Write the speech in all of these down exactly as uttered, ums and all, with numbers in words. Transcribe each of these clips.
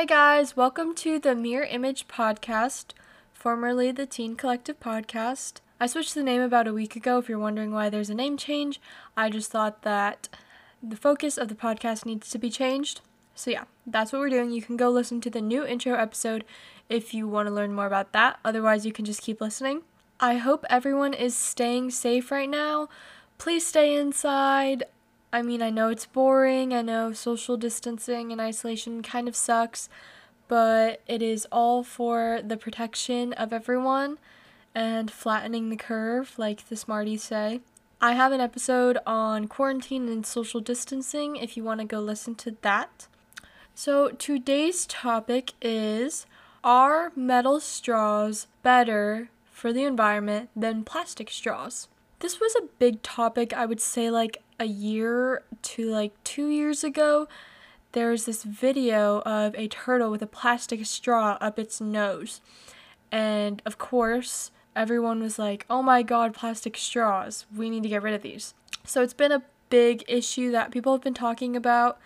Hey guys, welcome to the Mirror Image Podcast, formerly the Teen Collective Podcast. I switched the name about a week ago. If you're wondering why there's a name change, I just thought that the focus of the podcast needs to be changed. So yeah, that's what we're doing. You can go listen to the new intro episode if you want to learn more about that. Otherwise, you can just keep listening. I hope everyone is staying safe right now. Please stay inside. I mean, I know it's boring, I know social distancing and isolation kind of sucks, but it is all for the protection of everyone and flattening the curve, like the Smarties say. I have an episode on quarantine and social distancing if you want to go listen to that. So today's topic is, are metal straws better for the environment than plastic straws? This was a big topic, I would say, like a year to like two years ago. There's this video of a turtle with a plastic straw up its nose. And of course, everyone was like, oh my god, plastic straws, we need to get rid of these. So it's been a big issue that people have been talking about.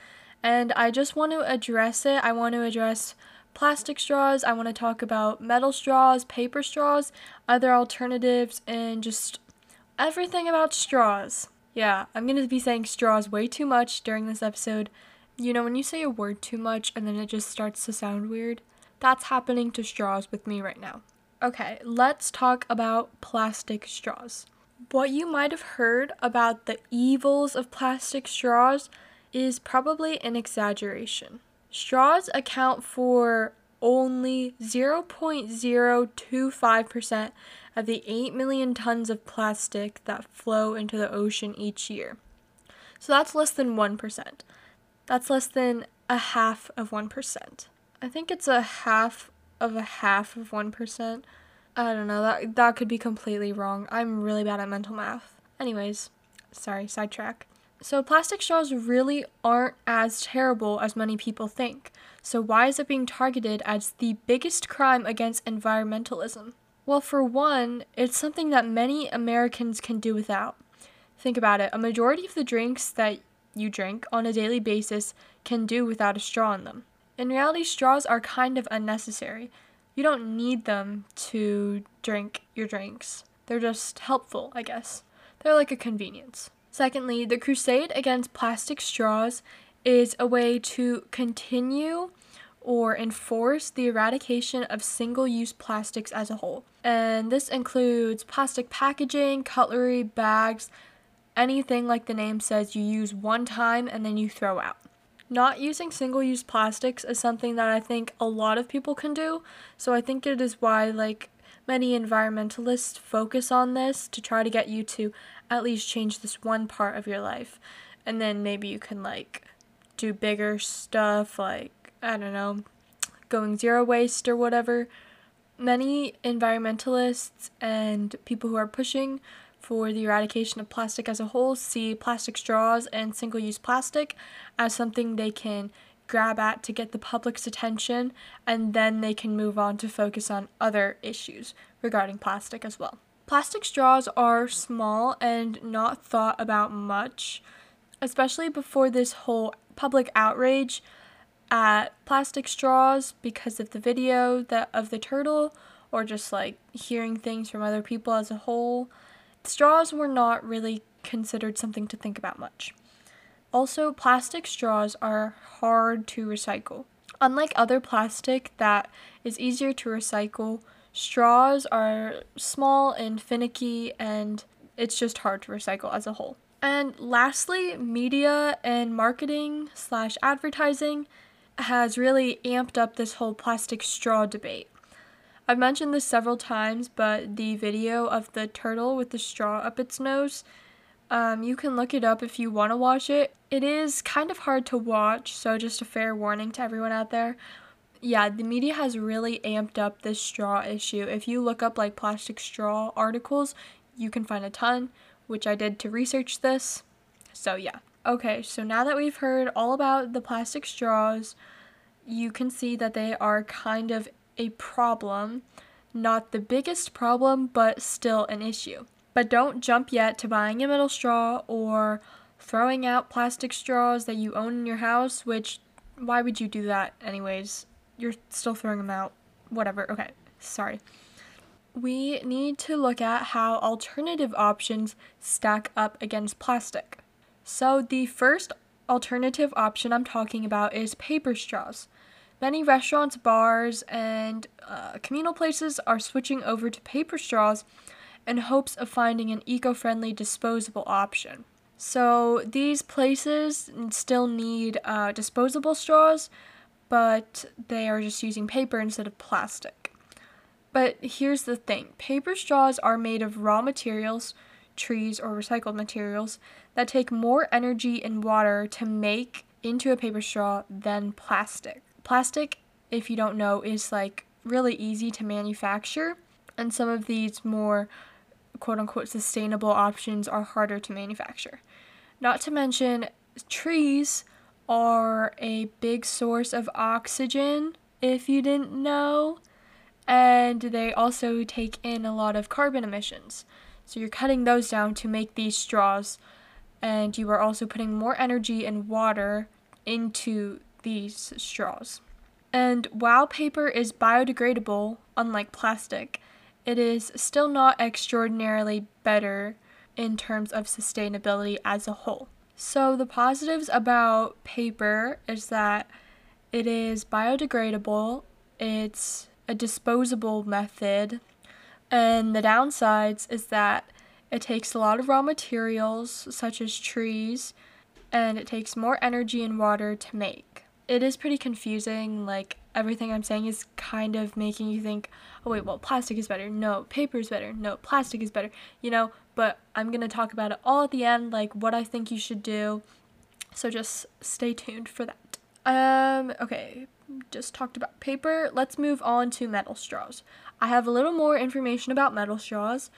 And I just want to address it. I want to address plastic straws. I want to talk about metal straws, paper straws, other alternatives, and just everything about straws. Yeah, I'm going to be saying straws way too much during this episode. You know, when you say a word too much and then it just starts to sound weird, that's happening to straws with me right now. Okay, let's talk about plastic straws. What you might have heard about the evils of plastic straws is probably an exaggeration. Straws account for only zero point zero two five percent of the eight million tons of plastic that flow into the ocean each year. So that's less than one percent. That's less than a half of one percent. I think it's a half of a half of one percent. I don't know, that, that could be completely wrong. I'm really bad at mental math. Anyways, sorry, sidetrack. So plastic straws really aren't as terrible as many people think. So why is it being targeted as the biggest crime against environmentalism? Well, for one, it's something that many Americans can do without. Think about it. A majority of the drinks that you drink on a daily basis can do without a straw in them. In reality, straws are kind of unnecessary. You don't need them to drink your drinks. They're just helpful, I guess. They're like a convenience. Secondly, the crusade against plastic straws is a way to continue or enforce the eradication of single-use plastics as a whole. And this includes plastic packaging, cutlery, bags, anything like the name says you use one time and then you throw out. Not using single-use plastics is something that I think a lot of people can do, so I think it is why, like, many environmentalists focus on this to try to get you to at least change this one part of your life. And then maybe you can, like, do bigger stuff, like, I don't know, going zero waste or whatever. Many environmentalists and people who are pushing for the eradication of plastic as a whole see plastic straws and single-use plastic as something they can grab at to get the public's attention, and then they can move on to focus on other issues regarding plastic as well. Plastic straws are small and not thought about much, especially before this whole public outrage at plastic straws because of the video that of the turtle, or just like hearing things from other people as a whole. Straws were not really considered something to think about much. Also, plastic straws are hard to recycle. Unlike other plastic that is easier to recycle, straws are small and finicky, and it's just hard to recycle as a whole. And lastly, media and marketing slash advertising has really amped up this whole plastic straw debate. I've mentioned this several times, but the video of the turtle with the straw up its nose, Um, you can look it up if you want to watch it. It is kind of hard to watch, so just a fair warning to everyone out there. Yeah, the media has really amped up this straw issue. If you look up like plastic straw articles, you can find a ton, which I did to research this. So yeah. Okay, so now that we've heard all about the plastic straws, you can see that they are kind of a problem. Not the biggest problem, but still an issue. But don't jump yet to buying a metal straw or throwing out plastic straws that you own in your house, which, why would you do that anyways? you're still throwing them out, whatever, okay, sorry. We need to look at how alternative options stack up against plastic. So the first alternative option I'm talking about is paper straws. Many restaurants, bars, and uh, communal places are switching over to paper straws in hopes of finding an eco-friendly disposable option. So these places still need uh, disposable straws, but they are just using paper instead of plastic. But here's the thing. Paper straws are made of raw materials, trees or recycled materials, that take more energy and water to make into a paper straw than plastic. Plastic, if you don't know, is like really easy to manufacture, and some of these more quote-unquote sustainable options are harder to manufacture. Not to mention, trees are a big source of oxygen, if you didn't know. And they also take in a lot of carbon emissions. So you're cutting those down to make these straws, and you are also putting more energy and water into these straws. And while paper is biodegradable, unlike plastic, it is still not extraordinarily better in terms of sustainability as a whole. So the positives about paper is that it is biodegradable, it's a disposable method, and the downsides is that it takes a lot of raw materials such as trees, and it takes more energy and water to make. It is pretty confusing, like everything I'm saying is kind of making you think, oh wait, well plastic is better, no, paper is better, no, plastic is better, you know, but I'm gonna talk about it all at the end, like what I think you should do, so just stay tuned for that. Um, okay, just talked about paper. Let's move on to metal straws. I have a little more information about metal straws.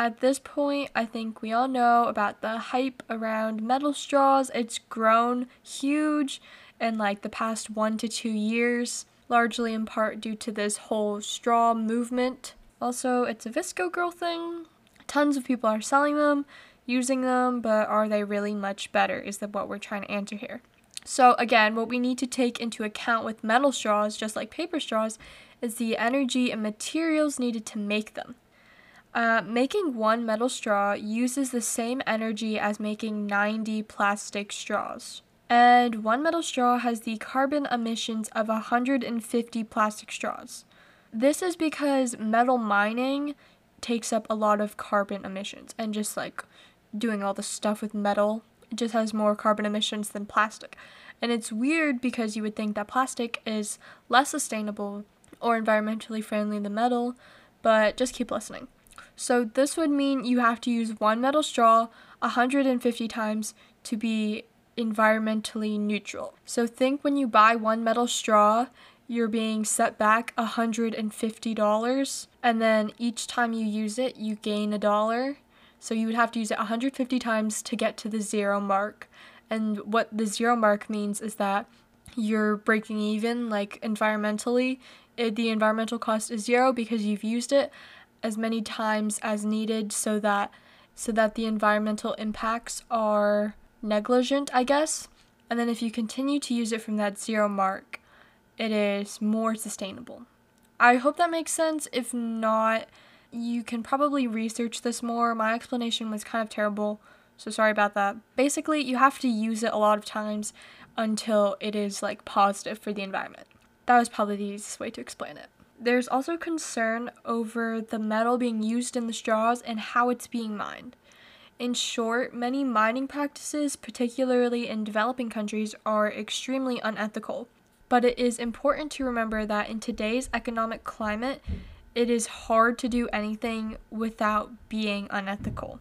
At this point, I think we all know about the hype around metal straws. It's grown huge in like the past one to two years, largely in part due to this whole straw movement. Also, it's a V S C O girl thing. Tons of people are selling them, using them, but are they really much better is that what we're trying to answer here. So again, what we need to take into account with metal straws, just like paper straws, is the energy and materials needed to make them. Uh, making one metal straw uses the same energy as making ninety plastic straws. And one metal straw has the carbon emissions of one hundred fifty plastic straws. This is because metal mining takes up a lot of carbon emissions, and just like doing all the stuff with metal, it just has more carbon emissions than plastic. And it's weird because you would think that plastic is less sustainable or environmentally friendly than metal, but just keep listening. So this would mean you have to use one metal straw one hundred fifty times to be environmentally neutral. So think when you buy one metal straw, you're being set back one hundred fifty dollars, and then each time you use it, you gain a dollar. So you would have to use it one hundred fifty times to get to the zero mark. And what the zero mark means is that you're breaking even, like environmentally. It, the environmental cost is zero because you've used it as many times as needed so that so that the environmental impacts are negligent, I guess. And then if you continue to use it from that zero mark, it is more sustainable. I hope that makes sense. If not, you can probably research this more. My explanation was kind of terrible, so sorry about that. Basically, you have to use it a lot of times until it is like positive for the environment. That was probably the easiest way to explain it. There's also concern over the metal being used in the straws and how it's being mined. In short, many mining practices, particularly in developing countries, are extremely unethical. But it is important to remember that in today's economic climate, it is hard to do anything without being unethical.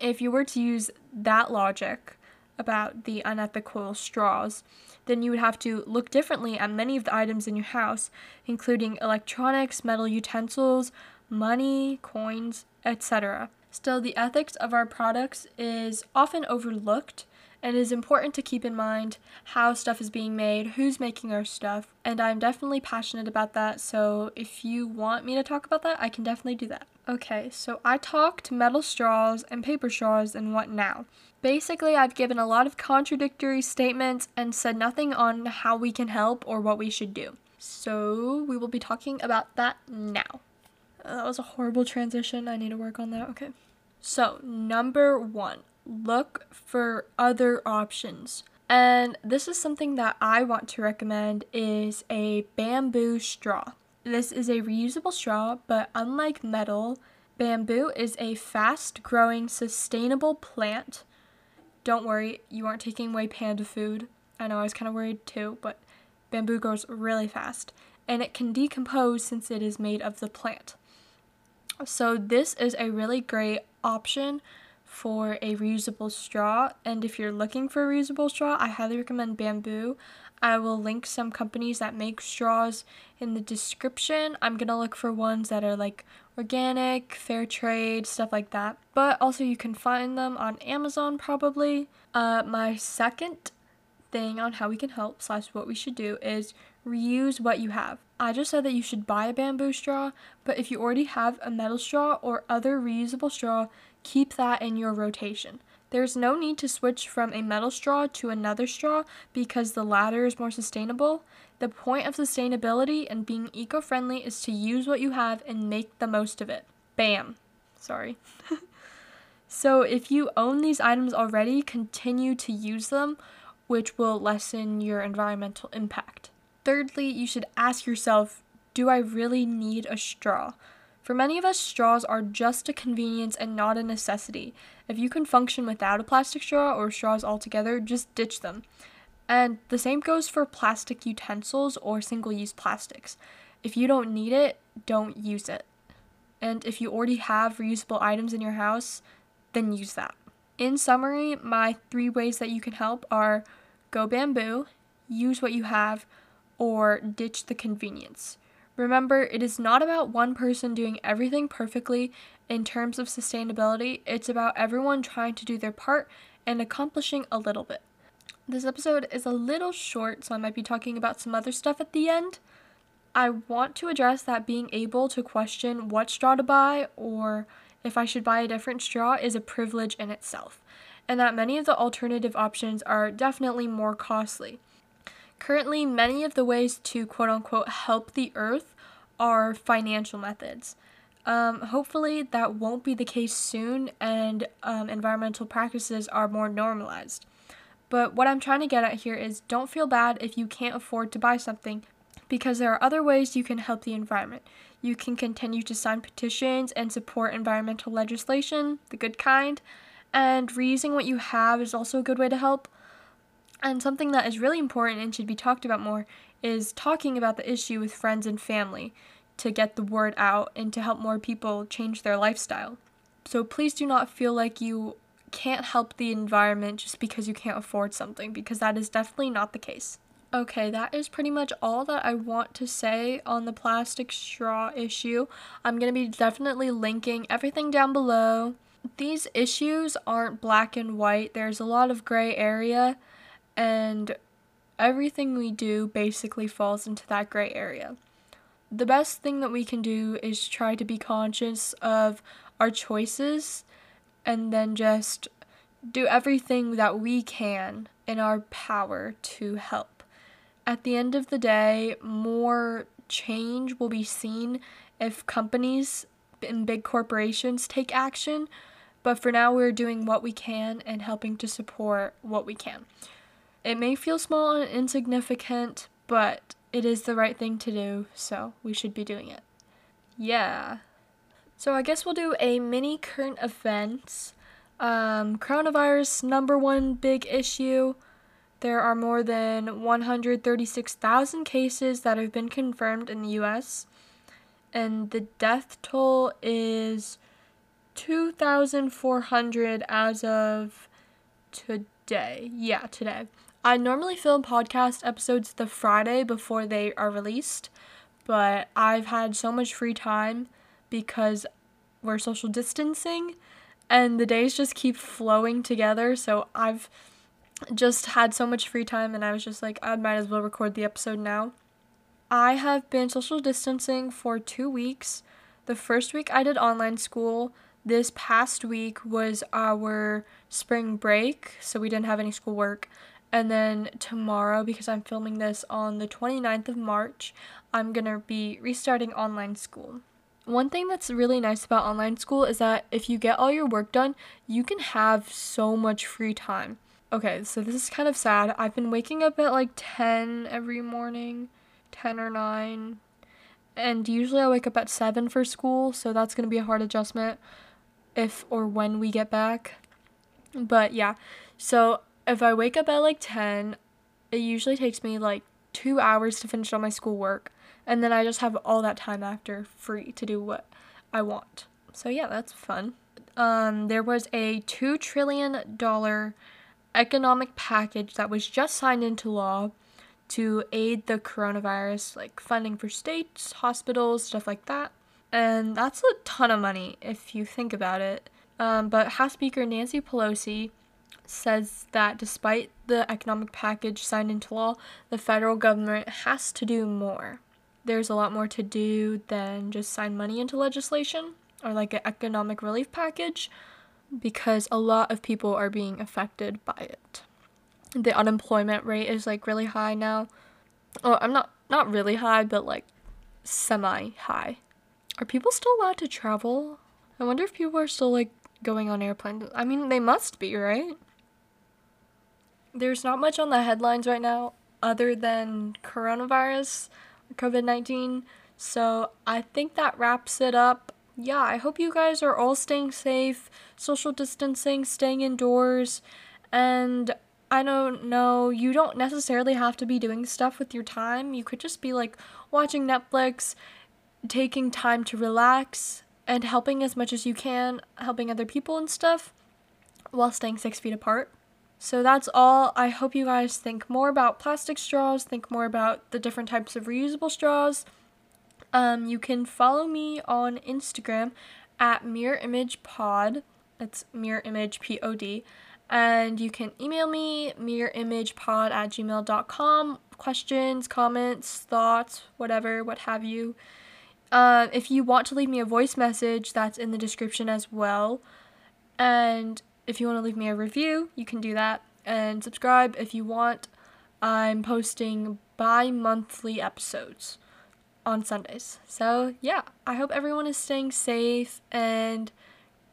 If you were to use that logic about the unethical straws, then you would have to look differently at many of the items in your house, including electronics, metal utensils, money, coins, et cetera. Still, the ethics of our products is often overlooked, and it is important to keep in mind how stuff is being made, who's making our stuff, and I'm definitely passionate about that, so if you want me to talk about that, I can definitely do that. Okay, so I talked metal straws and paper straws and what now. Basically, I've given a lot of contradictory statements and said nothing on how we can help or what we should do. So we will be talking about that now. Uh, that was a horrible transition. I need to work on that. Okay. So number one, look for other options. And this is something that I want to recommend is a bamboo straw. This is a reusable straw, but unlike metal, bamboo is a fast-growing, sustainable plant. Don't worry, you aren't taking away panda food. I know, I was kind of worried too, but bamboo grows really fast, and it can decompose since it is made of the plant. So this is a really great option for a reusable straw, and if you're looking for a reusable straw, I highly recommend bamboo. I will link some companies that make straws in the description. I'm gonna look for ones that are like organic, fair trade, stuff like that. But also you can find them on Amazon probably. Uh, my second thing on how we can help slash what we should do is reuse what you have. I just said that you should buy a bamboo straw, but if you already have a metal straw or other reusable straw, keep that in your rotation. There's no need to switch from a metal straw to another straw because the latter is more sustainable. The point of sustainability and being eco-friendly is to use what you have and make the most of it. Bam. Sorry. So if you own these items already, continue to use them, which will lessen your environmental impact. Thirdly, you should ask yourself, do I really need a straw? For many of us, straws are just a convenience and not a necessity. If you can function without a plastic straw or straws altogether, just ditch them. And the same goes for plastic utensils or single-use plastics. If you don't need it, don't use it. And if you already have reusable items in your house, then use that. In summary, my three ways that you can help are go bamboo, use what you have, or ditch the convenience. Remember, it is not about one person doing everything perfectly in terms of sustainability. It's about everyone trying to do their part and accomplishing a little bit. This episode is a little short, so I might be talking about some other stuff at the end. I want to address that being able to question what straw to buy or if I should buy a different straw is a privilege in itself, and that many of the alternative options are definitely more costly. Currently, many of the ways to quote-unquote help the earth are financial methods. Um, hopefully, that won't be the case soon and um, environmental practices are more normalized. But what I'm trying to get at here is don't feel bad if you can't afford to buy something because there are other ways you can help the environment. You can continue to sign petitions and support environmental legislation, the good kind, and reusing what you have is also a good way to help. And something that is really important and should be talked about more is talking about the issue with friends and family to get the word out and to help more people change their lifestyle. So please do not feel like you can't help the environment just because you can't afford something, because that is definitely not the case. Okay, that is pretty much all that I want to say on the plastic straw issue. I'm going to be definitely linking everything down below. These issues aren't black and white. There's a lot of gray area. And everything we do basically falls into that gray area. The best thing that we can do is try to be conscious of our choices and then just do everything that we can in our power to help. At the end of the day, more change will be seen if companies and big corporations take action, but for now we're doing what we can and helping to support what we can. It may feel small and insignificant, but it is the right thing to do, so we should be doing it. Yeah. So I guess we'll do a mini current events. Um, coronavirus, number one big issue. There are more than one hundred thirty-six thousand cases that have been confirmed in the U S, and the death toll is two thousand four hundred as of today. Yeah, today. I normally film podcast episodes the Friday before they are released, but I've had so much free time because we're social distancing and the days just keep flowing together. So I've just had so much free time and I was just like, I might as well record the episode now. I have been social distancing for two weeks. The first week I did online school. This past week was our spring break, so we didn't have any schoolwork. And then tomorrow, because I'm filming this on the twenty-ninth of March, I'm going to be restarting online school. One thing that's really nice about online school is that if you get all your work done, you can have so much free time. Okay, so this is kind of sad. I've been waking up at like ten every morning, ten or nine. And usually I wake up at seven for school, so that's going to be a hard adjustment if or when we get back. But yeah, so if I wake up at like ten, it usually takes me like two hours to finish all my schoolwork. And then I just have all that time after free to do what I want. So yeah, that's fun. Um, there was a two trillion dollars economic package that was just signed into law to aid the coronavirus, like funding for states, hospitals, stuff like that. And that's a ton of money if you think about it. Um, but House Speaker Nancy Pelosi says that despite the economic package signed into law, the federal government has to do more. There's a lot more to do than just sign money into legislation or like an economic relief package, because a lot of people are being affected by it. The unemployment rate is like really high now. Oh, I'm not, not really high, but like semi-high. Are people still allowed to travel? I wonder if people are still like going on airplanes. I mean, they must be, right? There's not much on the headlines right now other than coronavirus, COVID nineteen. So I think that wraps it up. Yeah, I hope you guys are all staying safe, social distancing, staying indoors, and I don't know, you don't necessarily have to be doing stuff with your time. You could just be like watching Netflix, taking time to relax, and helping as much as you can, helping other people and stuff while staying six feet apart. So that's all. I hope you guys think more about plastic straws, think more about the different types of reusable straws. Um, you can follow me on Instagram at Mirror Image Pod. That's Mirror Image P O D. And you can email me, mirrorimagepod at gmail dot com. Questions, comments, thoughts, whatever, what have you. Uh, if you want to leave me a voice message, that's in the description as well. And if you want to leave me a review, you can do that. And subscribe if you want. I'm posting bi-monthly episodes on Sundays. So yeah, I hope everyone is staying safe. And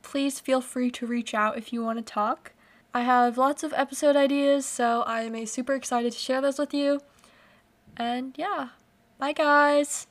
please feel free to reach out if you want to talk. I have lots of episode ideas, so I'm super excited to share those with you. And yeah, bye guys!